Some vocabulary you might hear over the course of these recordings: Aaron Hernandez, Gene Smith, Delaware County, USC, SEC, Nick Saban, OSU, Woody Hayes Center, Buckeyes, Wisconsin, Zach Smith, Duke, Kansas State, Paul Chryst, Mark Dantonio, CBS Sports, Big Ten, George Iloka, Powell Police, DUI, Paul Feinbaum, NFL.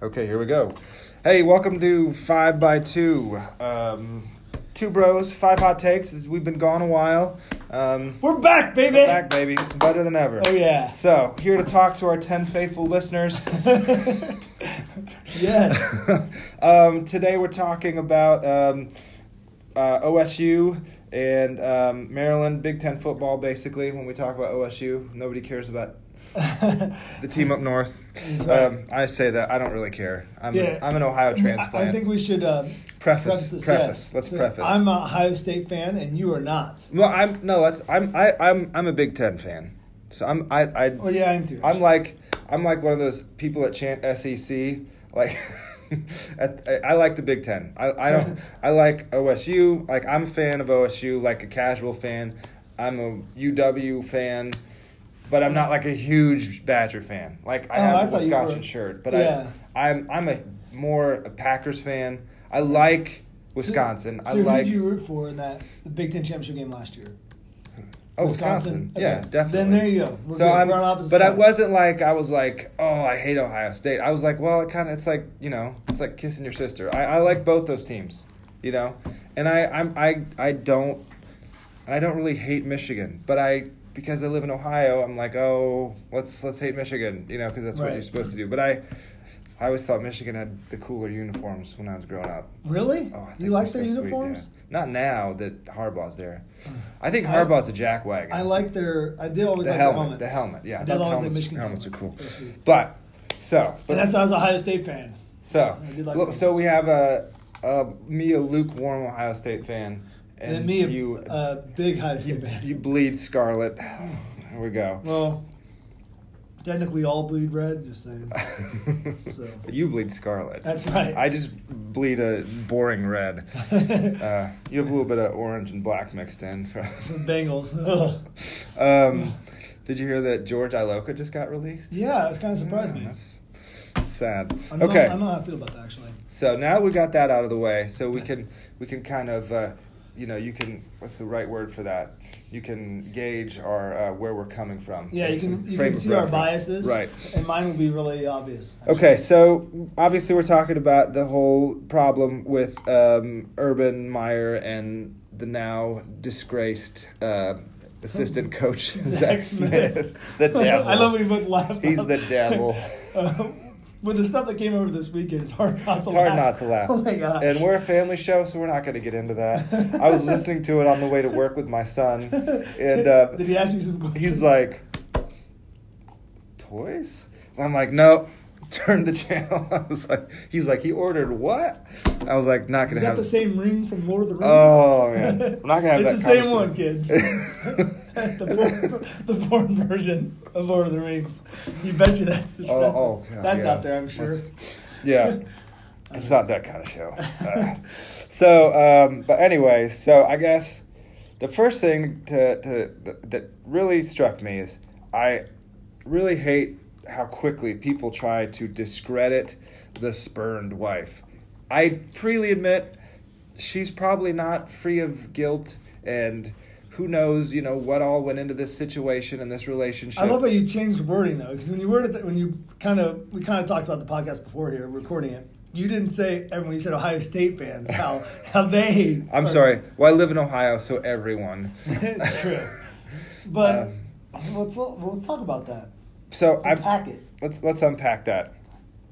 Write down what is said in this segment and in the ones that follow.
Okay, here we go. Hey, welcome to 5 by 2. Two bros, five hot takes. We've been gone a while. We're back, baby. We're back, baby. Better than ever. Oh, yeah. So, here to talk to our 10 faithful listeners. Yes. Today we're talking about OSU and Maryland, Big Ten football, basically. When we talk about OSU, nobody cares about the team up north. Right. I say that. I don't really care. I'm an Ohio transplant. I think we should preface this. Let's preface. I'm an Ohio State fan, and you are not. Well, I'm a Big Ten fan. So I am too. I'm like one of those people that chant SEC. Like I like the Big Ten. I like OSU. Like I'm a fan of OSU. Like a casual fan. I'm a UW fan. But I'm not like a huge Badger fan. Like I have a Wisconsin shirt, but yeah. I'm more a Packers fan. I like Wisconsin. So who did you root for in the Big Ten championship game last year? Oh, Wisconsin. Okay. Yeah, definitely. Then there you go. We're on opposite sides. I wasn't like I was like, oh, I hate Ohio State. I was like, well, it's like kissing your sister. I like both those teams, you know, and I don't really hate Michigan, but because I live in Ohio, I'm like, oh, let's hate Michigan, you know, because that's what you're supposed to do. But I always thought Michigan had the cooler uniforms when I was growing up. Really? Oh, you like their uniforms? Sweet, yeah. Not now that Harbaugh's there. I think Harbaugh's a jackwagon. I did always like their helmets. The helmet, yeah. Michigan's helmets are cool. And that's how I was an Ohio State fan. So we have a lukewarm Ohio State fan. And me, a big high school fan. You bleed scarlet. Here we go. Well, technically, all bleed red. Just saying. So you bleed scarlet. That's right. I just bleed a boring red. You have a little bit of orange and black mixed in. Some Bengals. Did you hear that George Iloka just got released? Yeah, it kind of surprised me. That's sad. I don't know how I feel about that actually. So now we got that out of the way, so we can kind of. What's the right word for that? You can gauge our where we're coming from. Yeah, you can see our biases. Right. And mine will be really obvious. Actually. Okay, so obviously we're talking about the whole problem with Urban Meyer and the now disgraced assistant coach, Zach Smith. The devil. I love when we both laugh. He's the devil. With the stuff that came over this weekend, it's hard not to laugh. Oh, my gosh. And we're a family show, so we're not going to get into that. I was listening to it on the way to work with my son. And, did he ask you some questions? He's like, toys? And I'm like, no. Turned the channel. I was like, he's like, he ordered what? I was like, not going to have. Is that the same ring from Lord of the Rings? Oh, man. I'm not going to have that. It's the same one, kid. the porn version of Lord of the Rings. You betcha that's out there, I'm sure. Yeah. It's not that kind of show. But anyway, so I guess the first thing that really struck me is I really hate how quickly people try to discredit the spurned wife. I freely admit she's probably not free of guilt, and who knows, you know, what all went into this situation and this relationship. I love how you changed the wording though, because when you worded that, we kind of talked about the podcast before here, recording it. You didn't say, and when you said Ohio State fans, how they. I'm sorry. Well, I live in Ohio, so everyone. It's true, but let's talk about that. So let's unpack that.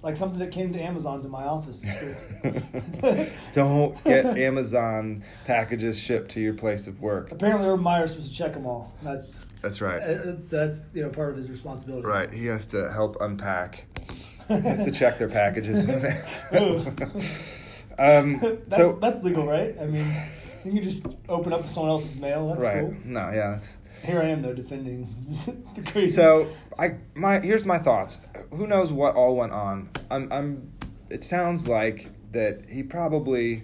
Like something that came to Amazon to my office. Don't get Amazon packages shipped to your place of work. Apparently, Urban Meyer's supposed to check them all. That's right. That's part of his responsibility. Right, he has to help unpack. He has to check their packages. That's legal, right? I mean, you can just open up someone else's mail. That's right. Cool. No, yeah. Here I am though defending the crazy. So here's my thoughts. Who knows what all went on? It sounds like that he probably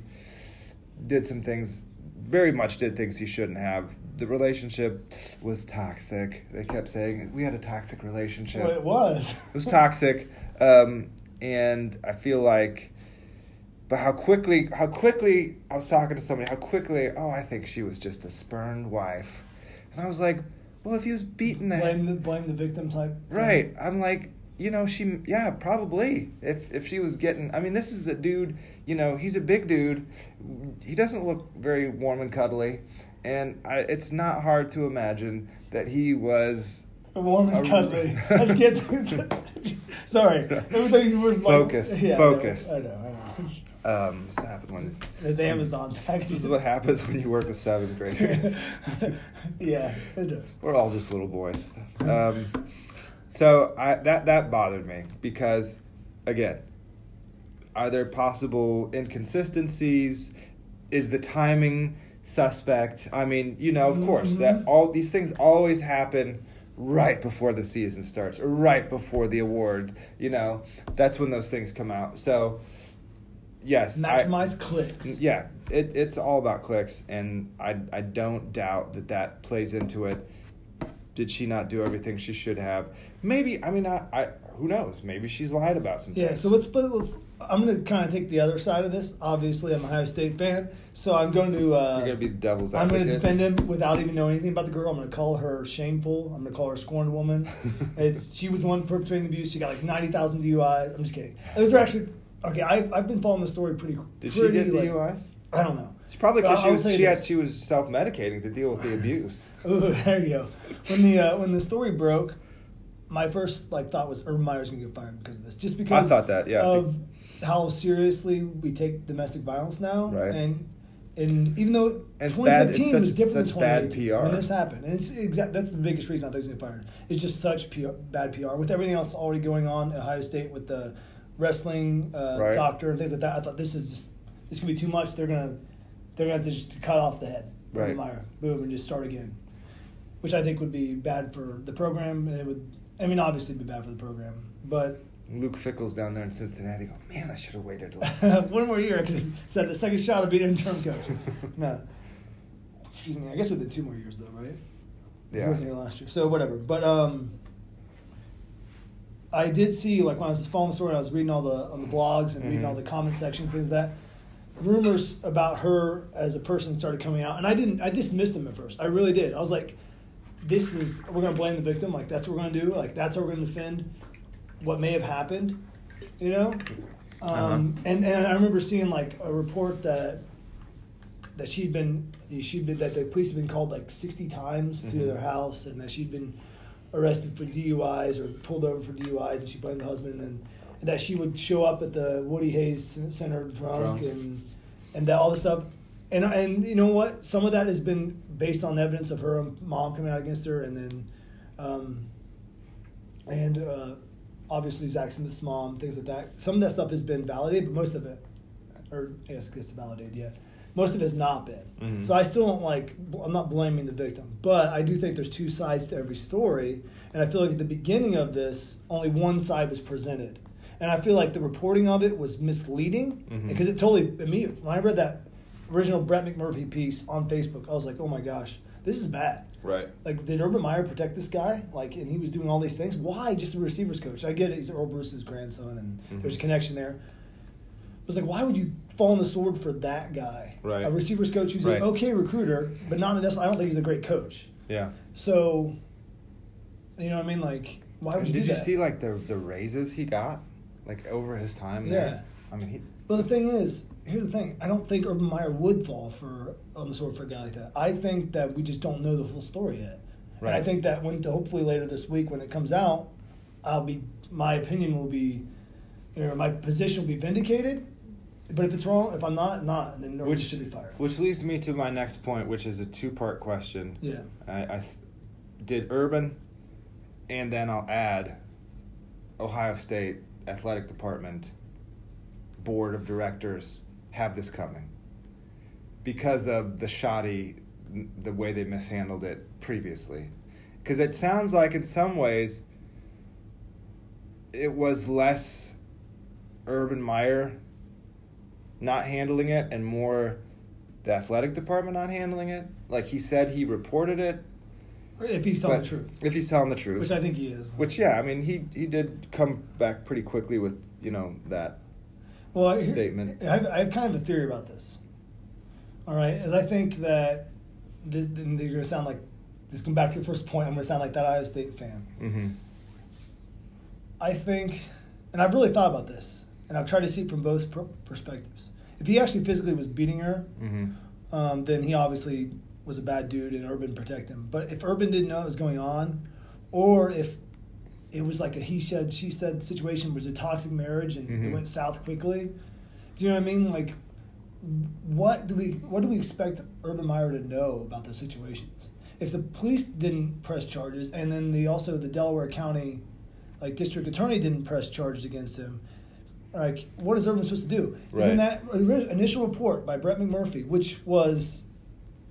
did some things. Very much did things he shouldn't have. The relationship was toxic. They kept saying we had a toxic relationship. Well, it was. It was toxic, and I feel like. But how quickly I was talking to somebody. How quickly? Oh, I think she was just a spurned wife. And I was like, well, if he was beating the victim type. Right. I'm like, you know, she, yeah, probably. If she was getting, I mean, this is a dude, you know, he's a big dude. He doesn't look very warm and cuddly. And it's not hard to imagine that he was warm and cuddly. I just can't. Sorry. Focus. I know. This happens when there's Amazon packages. This is what happens when you work with seventh graders. Yeah, it does. We're all just little boys. So that bothered me because, again, are there possible inconsistencies? Is the timing suspect? I mean, you know, of course, that all these things always happen right before the season starts, or right before the award. You know, that's when those things come out. So, yes, maximize clicks. Yeah, it's all about clicks, and I don't doubt that plays into it. Did she not do everything she should have? Maybe. I mean, I who knows? Maybe she's lied about some things. Yeah. So let's. I'm gonna kind of take the other side of this. Obviously, I'm an Ohio State fan, so I'm going to. You're gonna be the devil's advocate. I'm gonna defend him without even knowing anything about the girl. I'm gonna call her shameful. I'm gonna call her scorned woman. She was the one perpetrating the abuse. She got like 90,000 DUIs. I'm just kidding. Those are actually okay. I've been following the story pretty. Did she get DUIs? I don't know. It's probably because she was self-medicating to deal with the abuse. Ooh, there you go. When the story broke, my first thought was Urban Meyer's gonna get fired because of this. Just because I thought that, yeah, of how seriously we take domestic violence now, right. and even though 2015 was different than 2018 when this happened, and that's the biggest reason I think he's gonna get fired. It's just such bad PR with everything else already going on at Ohio State with the wrestling right. doctor and things like that. I thought this could be too much. They're gonna have to just cut off the head, right? Meyer, boom, and just start again, which I think would be bad for the program, and it would, I mean, obviously, be bad for the program. But Luke Fickle's down there in Cincinnati going, man, I should have waited one more year. I could have said the second shot would be the interim coach. No, excuse me. I guess it would have been 2 more years though, right? Yeah, he wasn't here last year, so whatever. But I did see when I was just following the story, and I was reading all the on the blogs and reading all the comment sections, things like that. Rumors about her as a person started coming out, and I dismissed them at first. I really did. I was like, we're going to blame the victim. That's what we're going to do. That's how we're going to defend what may have happened, you know? And I remember seeing a report that that the police had been called 60 times to their house, and that she'd been arrested for DUIs or pulled over for DUIs, and she blamed the husband, and that she would show up at the Woody Hayes Center drunk. and that all this stuff. And you know what? Some of that has been based on evidence of her mom coming out against her, and then obviously Zach Smith's mom, things like that. Some of that stuff has been validated, but most of it, or I guess it's validated, yeah. Most of it has not been. Mm-hmm. So I still don't I'm not blaming the victim, but I do think there's 2 sides to every story, and I feel at the beginning of this, only one side was presented. And I feel the reporting of it was misleading because it totally, when I read that original Brett McMurphy piece on Facebook, I was like, oh my gosh, this is bad. Right. Did Urban Meyer protect this guy? And he was doing all these things. Why just the receivers coach? I get it. He's Earl Bruce's grandson, and there's a connection there. I was why would you fall on the sword for that guy? Right. A receivers coach who's an okay recruiter, but not necessarily, I don't think he's a great coach. Yeah. So, you know what I mean? Why would you do that? Did you see, the raises he got? Over his time there. Yeah. I mean, well, here's the thing. I don't think Urban Meyer would fall on the sword for a guy like that. I think that we just don't know the full story yet. Right. And I think that hopefully later this week when it comes out, my opinion will be, my position will be vindicated. But if it's wrong, if I'm not, then Urban should be fired. Which leads me to my next point, which is a 2-part question. Yeah. I did Urban, and then I'll add Ohio State athletic department, board of directors have this coming because of the way they mishandled it previously. Because it sounds like in some ways it was less Urban Meyer not handling it and more the athletic department not handling it. He said he reported it. If he's telling the truth. If he's telling the truth. Which I think he is. Which, yeah, I mean, he did come back pretty quickly with, that statement. I have kind of a theory about this. All right? As I think that you're going to sound like, this come back to your first point, I'm going to sound like that Ohio State fan. Mm-hmm. I think, and I've really thought about this, and I've tried to see it from both perspectives. If he actually physically was beating her, mm-hmm. Then he obviously was a bad dude and Urban protected him. But if Urban didn't know what was going on, or if it was like a he said, she said situation, was a toxic marriage and mm-hmm. it went south quickly, do you know what I mean? Like, what do we expect Urban Meyer to know about those situations? If the police didn't press charges, and then the Delaware County district attorney didn't press charges against him, what is Urban supposed to do? Right. In that initial report by Brett McMurphy, which was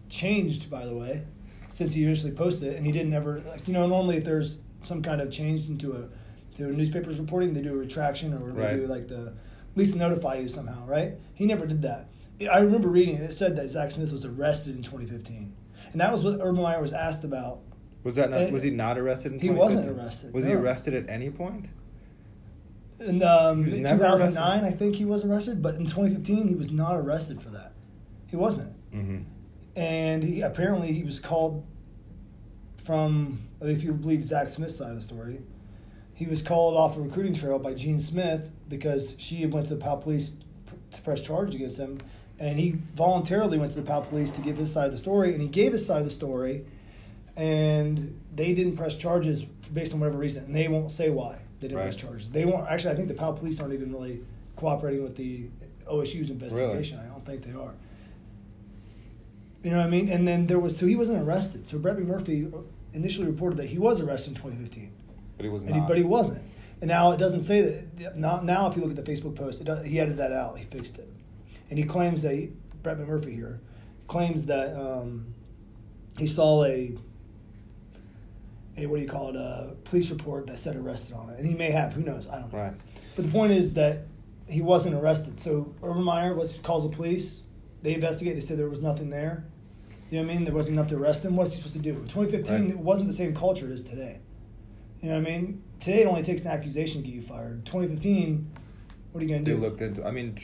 changed, by the way, since he initially posted it, and he didn't ever, normally if there's some kind of change into a newspaper's reporting, they do a retraction or they do at least notify you somehow, right? He never did that. I remember reading it said that Zach Smith was arrested in 2015, and that was what Urban Meyer was asked about. Was that not? Was he not arrested in 2015? He wasn't arrested. Was he arrested at any point? In 2009, arrested. I think he was arrested, but in 2015, he was not arrested for that. He wasn't. Mm-hmm. And he was called from, if you believe Zach Smith's side of the story, he was called off a recruiting trail by Gene Smith because she went to the Powell Police to press charges against him, and he voluntarily went to the Powell Police to give his side of the story, and he gave his side of the story, and they didn't press charges based on whatever reason, and they won't say why they didn't press charges. They won't. Actually, I think the Powell Police aren't even really cooperating with the OSU's investigation. Really? I don't think they are. You know what I mean? And then so he wasn't arrested. So Brett McMurphy initially reported that he was arrested in 2015. But he was not. But he wasn't. And now it doesn't say that. Now if you look at the Facebook post, he edited that out. He fixed it. And he claims that Brett McMurphy here claims that he saw a police report that said arrested on it. And he may have. Who knows? I don't know. Right. But the point is that he wasn't arrested. So Urban Meyer calls the police. They investigate. They say there was nothing there. You know what I mean? There wasn't enough to arrest him. What's he supposed to do? In 2015, it wasn't the same culture it is today. You know what I mean? Today, it only takes an accusation to get you fired. 2015, what are you going to do? They looked into. I mean,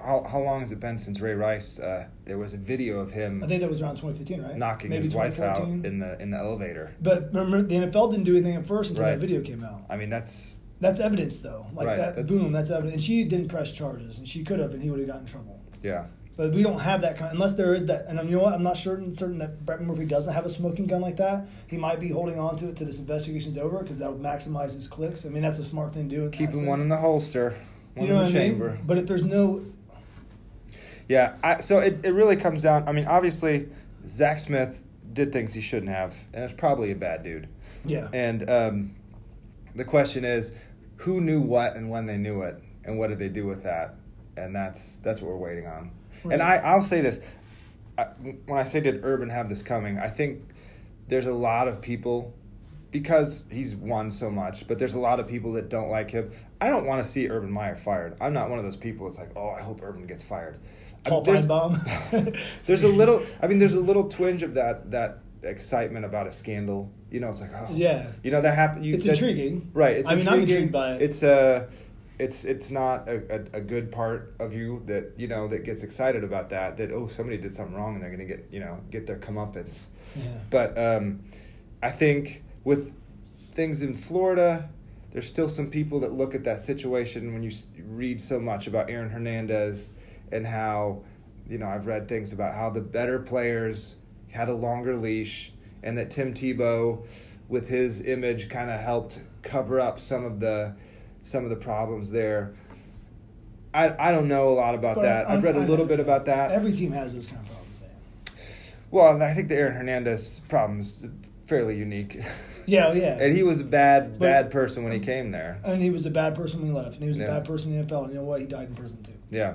how long has it been since Ray Rice? There was a video of him. I think that was around 2015, right? Knocking his wife out in the elevator. But remember, the NFL didn't do anything at first until that video came out. I mean, that's evidence, though. That's evidence. And she didn't press charges, and she could have, and he would have gotten in trouble. Yeah. But we don't have that kind, unless there is that. And I'm not certain that Brett McMurphy doesn't have a smoking gun like that. He might be holding on to it till this investigation's over because that would maximize his clicks. I mean, that's a smart thing to do. Keeping one in the holster, in the chamber. Mean? But if there's no... Yeah, so it really comes down... I mean, obviously, Zach Smith did things he shouldn't have, and it's probably a bad dude. Yeah. And the question is, who knew what and when they knew it, and what did they do with that? And that's what we're waiting on. Right. And I'll say this. When I say did Urban have this coming, I think there's a lot of people, because he's won so much, but there's a lot of people that don't like him. I don't want to see Urban Meyer fired. I'm not one of those people that's like, oh, I hope Urban gets fired. Paul Feinbaum. There's a little twinge of that excitement about a scandal. It's like, oh. Yeah. That happened. It's intriguing. Right. It's intriguing. I mean, I'm intrigued by it. It's not a good part of you that that gets excited about that somebody did something wrong and they're gonna get their comeuppance. Yeah. But I think with things in Florida, there's still some people that look at that situation when you read so much about Aaron Hernandez and how I've read things about how the better players had a longer leash and that Tim Tebow, with his image, kind of helped cover up some of the problems there. I don't know a lot about that. I've read a little bit about that. Every team has those kind of problems, man. Well, I think the Aaron Hernandez problem's fairly unique. Yeah. And he was a bad person when he came there. And he was a bad person when he left. And he was a bad person in the NFL. And you know what? He died in prison, too. Yeah.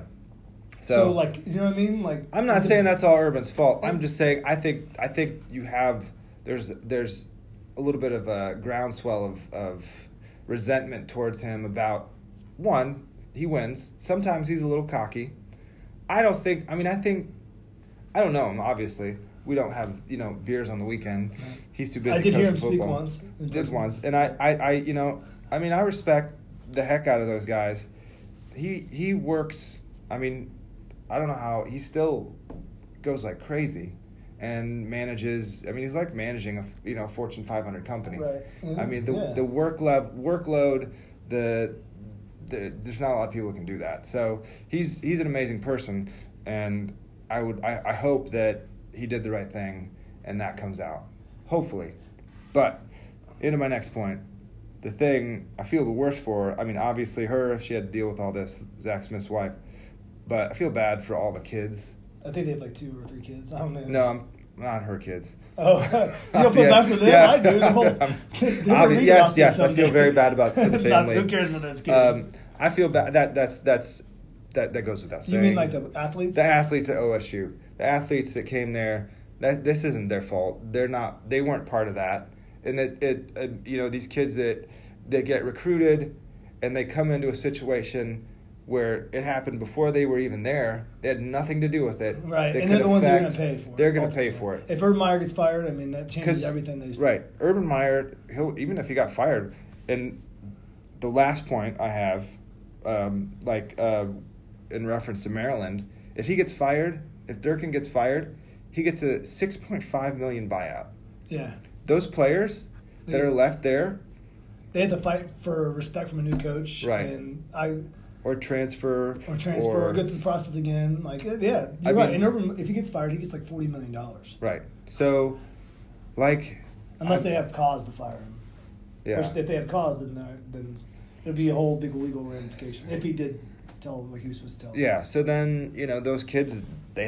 So you know what I mean? I'm not saying that's all Urban's fault. I'm just saying I think you have... There's a little bit of a groundswell of resentment towards him about, one, he wins. Sometimes he's a little cocky. I don't know him, obviously. We don't have, beers on the weekend. He's too busy coaching football. I did hear him speak once. And I respect the heck out of those guys. He works, I don't know how, he still goes like crazy. And manages. He's like managing a Fortune 500 company. Right. Mm-hmm. The workload there's not a lot of people who can do that. So he's an amazing person, and I hope that he did the right thing and that comes out, hopefully. But into my next point, the thing I feel the worst for, I mean, obviously her, if she had to deal with all this, Zach Smith's wife, but I feel bad for all the kids. I think they have like 2 or 3 kids. I don't know. No, not her kids. Oh, you don't feel bad for them? Yeah. I do. Yes, I feel very bad about the family. Who cares for those kids? I feel bad. That goes without saying. You mean like the athletes? The athletes at OSU. The athletes that came there. This isn't their fault. They weren't part of that. And these kids that get recruited and they come into a situation where it happened before they were even there. They had nothing to do with it. Right, and they're the ones who are going to pay for it. They're going to pay for it. If Urban Meyer gets fired, I mean, that changes everything they see. Right. Urban Meyer, even if he got fired, and the last point I have, in reference to Maryland, if he gets fired, if Durkin gets fired, he gets a $6.5 million buyout. Yeah. Those players that are left there, they have to fight for respect from a new coach. Right. And Or transfer, or go through the process again. Like, yeah, you're right. And Urban, if he gets fired, he gets like $40 million. Right. So, unless they have cause to fire him. Yeah. Which, if they have cause, then there'd be a whole big legal ramification. If he did tell what he was supposed to tell. Yeah. So then, those kids, they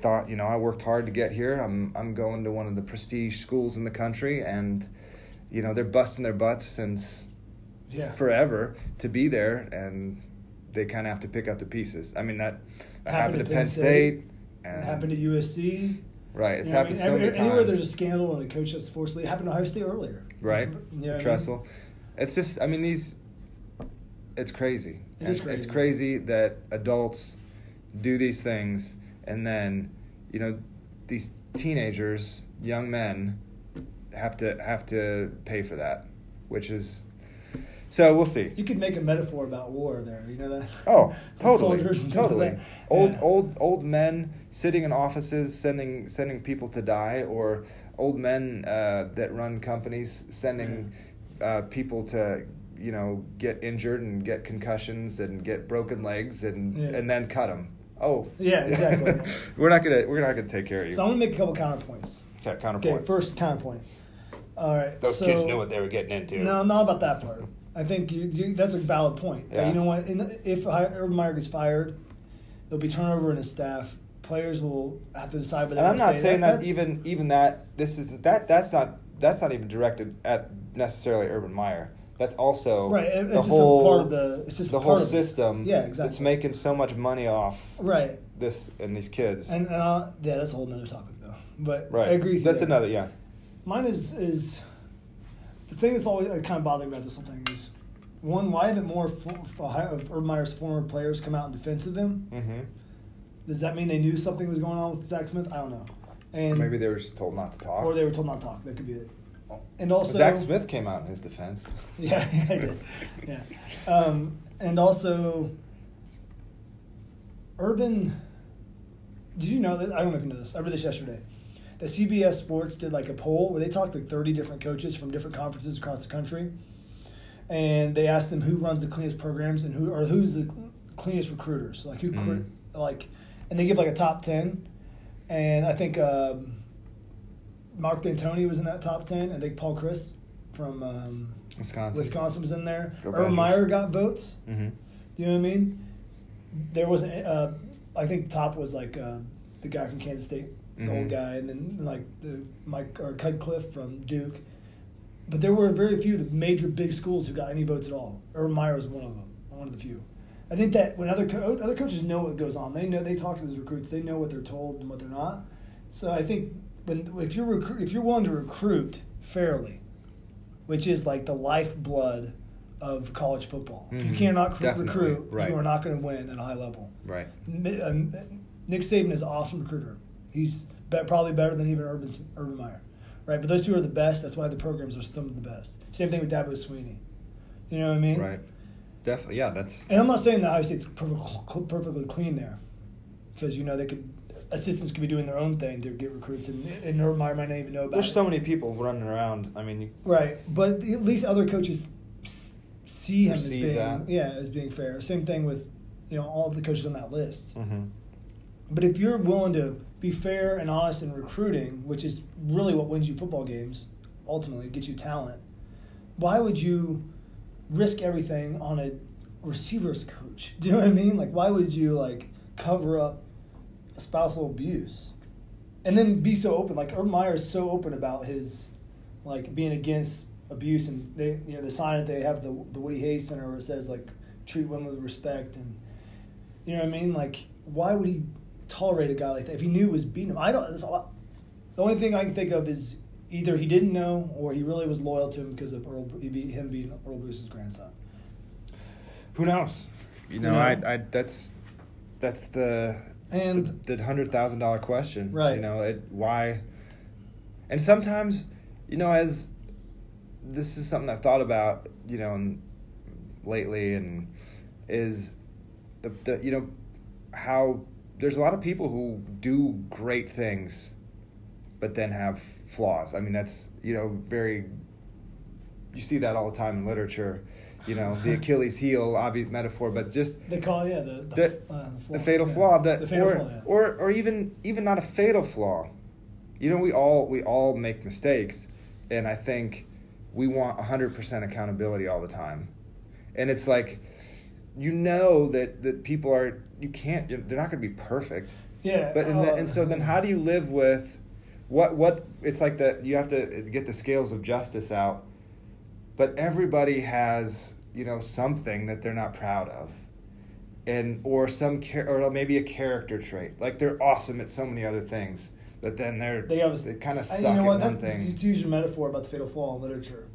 thought, I worked hard to get here. I'm going to one of the prestige schools in the country, and, they're busting their butts since. Yeah. Forever to be there, and they kind of have to pick up the pieces. I mean, that happened to Penn State. And it happened to USC. Right, it's happened so many times. Anywhere there's a scandal and a coach that's forced to leave. It happened to Ohio State earlier. Right, Tressel. It's just, I mean, it's crazy. It is crazy. It's crazy that adults do these things, and then, these teenagers, young men, have to pay for that, which is... So we'll see. You could make a metaphor about war there, you know that? Oh, totally. Soldiers and totally. Like that. Old men sitting in offices sending people to die, or old men that run companies sending people to, get injured and get concussions and get broken legs and then cut them. Oh. Yeah, exactly. We're not gonna take care of you. So I'm gonna make a couple counterpoints. Okay, counterpoint. Okay, first counterpoint. All right. Those kids knew what they were getting into. No, not about that part. I think that's a valid point. Yeah. You know what? If Urban Meyer gets fired, there'll be turnover in his staff. Players will have to decide. And I'm not saying that even that this is that that's not even directed at necessarily Urban Meyer. That's also right. It's just part of the whole system. Yeah, exactly. That's making so much money off this and these kids. And yeah, that's a whole other topic though. But right. I agree. With that's another yeah. Mine is the thing that's always kind of bothering me about this whole thing is, one, why haven't more of Urban Meyer's former players come out in defense of him? Mm-hmm. Does that mean they knew something was going on with Zach Smith? I don't know. And maybe they were just told not to talk. Or they were told not to talk. That could be it. And also, Zach Smith came out in his defense. Yeah, I did. Yeah. And also, Urban, did you know that? I don't know if you know this. I read this yesterday. The CBS Sports did like a poll where they talked to 30 different coaches from different conferences across the country, and they asked them who runs the cleanest programs and who's the cleanest recruiters. Like who, and they give like a top 10, and I think Mark Dantonio was in that top 10. I think Paul Chryst from Wisconsin was in there. Urban Meyer got votes. Mm-hmm. You know what I mean? There was I think top was like the guy from Kansas State. The old guy, and then like Cudcliffe from Duke, but there were very few of the major big schools who got any votes at all. Urban Meyer was one of them, one of the few. I think that when other coaches know what goes on, they know they talk to those recruits, they know what they're told and what they're not. So I think if you're willing to recruit fairly, which is like the lifeblood of college football, if you cannot recruit, you are not going to win at a high level. Right. Nick Saban is an awesome recruiter. He's probably better than even Urban Meyer, right? But those two are the best. That's why the programs are some of the best. Same thing with Dabo Sweeney. You know what I mean? Right. Definitely. Yeah, that's... And I'm not saying that Ohio State's perfectly clean there because, they could... Assistants could be doing their own thing to get recruits, and Urban Meyer might not even know about it. There's so many people running around. I mean... Right. But at least other coaches see him as being as being fair. Same thing with, you know, all the coaches on that list. Mm-hmm. But if you're willing to be fair and honest in recruiting, which is really what wins you football games, ultimately gets you talent, why would you risk everything on a receiver's coach? Do you know what I mean? Like, why would you, like, cover up spousal abuse? And then be so open. Like, Urban Meyer is so open about his, like, being against abuse. And, they, you know, the sign that they have, the Woody Hayes Center, where it says, like, treat women with respect. And, you know what I mean? Like, why would he tolerate a guy like that if he knew he was beating him? I don't. The only thing I can think of is either he didn't know or he really was loyal to him because of him being Earl Bruce's grandson. Who knows? You know, that's the $100,000 question, right? You know, why? And sometimes, you know, as this is something I've thought about, you know, lately, and is the you know, how there's a lot of people who do great things, but then have flaws. I mean, that's, you know, you see that all the time in literature. You know, the Achilles heel, obvious metaphor, but just they call the fatal flaw, or even not a fatal flaw. You know, we all make mistakes, and I think we want 100% accountability all the time, and it's like, you know, that people are, you can't, they're not going to be perfect. Yeah. But and so then how do you live with what it's like that you have to get the scales of justice out. But everybody has, you know, something that they're not proud of, and or maybe a character trait. Like, they're awesome at so many other things, but then they kind of suck at one thing. To use your metaphor about the fatal flaw in literature,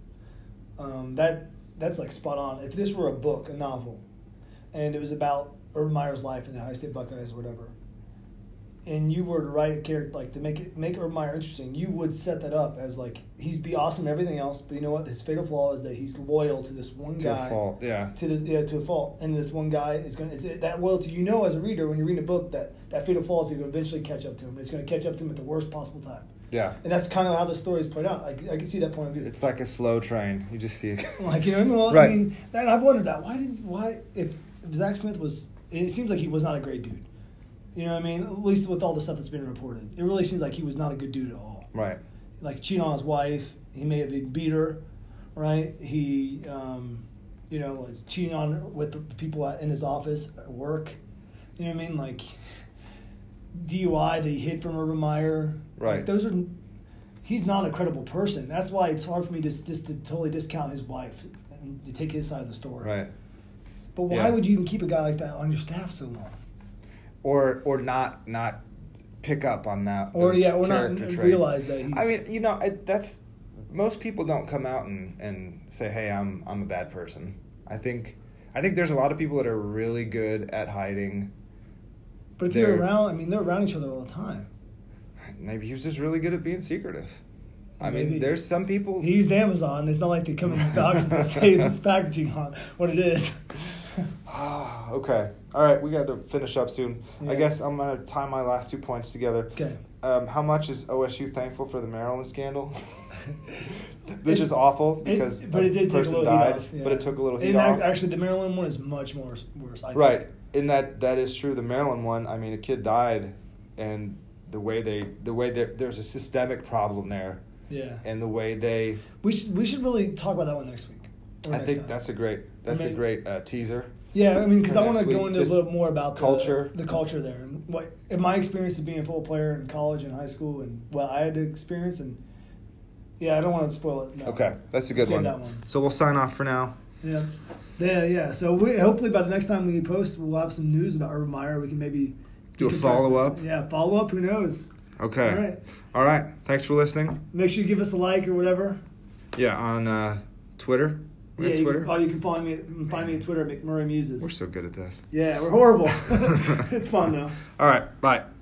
that's like spot on. If this were a book, a novel, and it was about Urban Meyer's life in the Ohio State Buckeyes or whatever, and you were to write a character, like, to make Urban Meyer interesting, you would set that up as, like, he's be awesome at everything else, but you know what? His fatal flaw is that he's loyal to this one guy. To a fault, yeah. To a fault. And this one guy is going to... That loyalty, you know, as a reader, when you're reading a book, that fatal flaw is going to eventually catch up to him. It's going to catch up to him at the worst possible time. Yeah. And that's kind of how the story is played out. I can see that point of view. It's like a slow train. You just see it. Like, you know what I mean? Well, right. I mean, and I've wondered that. Why if Zach Smith was... It seems like he was not a great dude. You know what I mean? At least with all the stuff that's been reported. It really seems like he was not a good dude at all. Right. Like, cheating on his wife. He may have beat her, right? He, you know, was cheating on with the people in his office at work. You know what I mean? Like, DUI that he hid from Urban Meyer. Right. Like, those are... He's not a credible person. That's why it's hard for me just to totally discount his wife and to take his side of the story. Right. But why would you even keep a guy like that on your staff so long? Or not pick up on that. Or not realize that he's... I mean, you know, that's... Most people don't come out and say, hey, I'm a bad person. I think there's a lot of people that are really good at hiding. But if they're around... I mean, they're around each other all the time. Maybe he was just really good at being secretive. I mean, there's some people... He used Amazon. It's not like they come in boxes and say this packaging on what it is. Okay. All right, we got to finish up soon. Yeah. I guess I'm going to tie my last 2 points together. Okay. How much is OSU thankful for the Maryland scandal? Which is awful because the person died, but it took a little heat off. Actually, the Maryland one is much more worse, I think. Right, and that is true. The Maryland one, I mean, a kid died, and the way there's a systemic problem there. Yeah. And the way they... We should really talk about that one next week. I think that's a great teaser. Yeah, I mean, because I want to go into a little more about the culture there, and what in my experience of being a football player in college and high school, and what I had to experience, and I don't want to spoil it. No. Okay, that's a good one. That one. So we'll sign off for now. Yeah. So hopefully by the next time we post, we'll have some news about Urban Meyer. We can maybe do a follow-up. Yeah, follow-up. Who knows? Okay. All right. Thanks for listening. Make sure you give us a like or whatever. Yeah, on Twitter. Yeah, you can follow me. Find me on Twitter at McMurray Muses. We're so good at this. Yeah, we're horrible. It's fun though. All right, bye.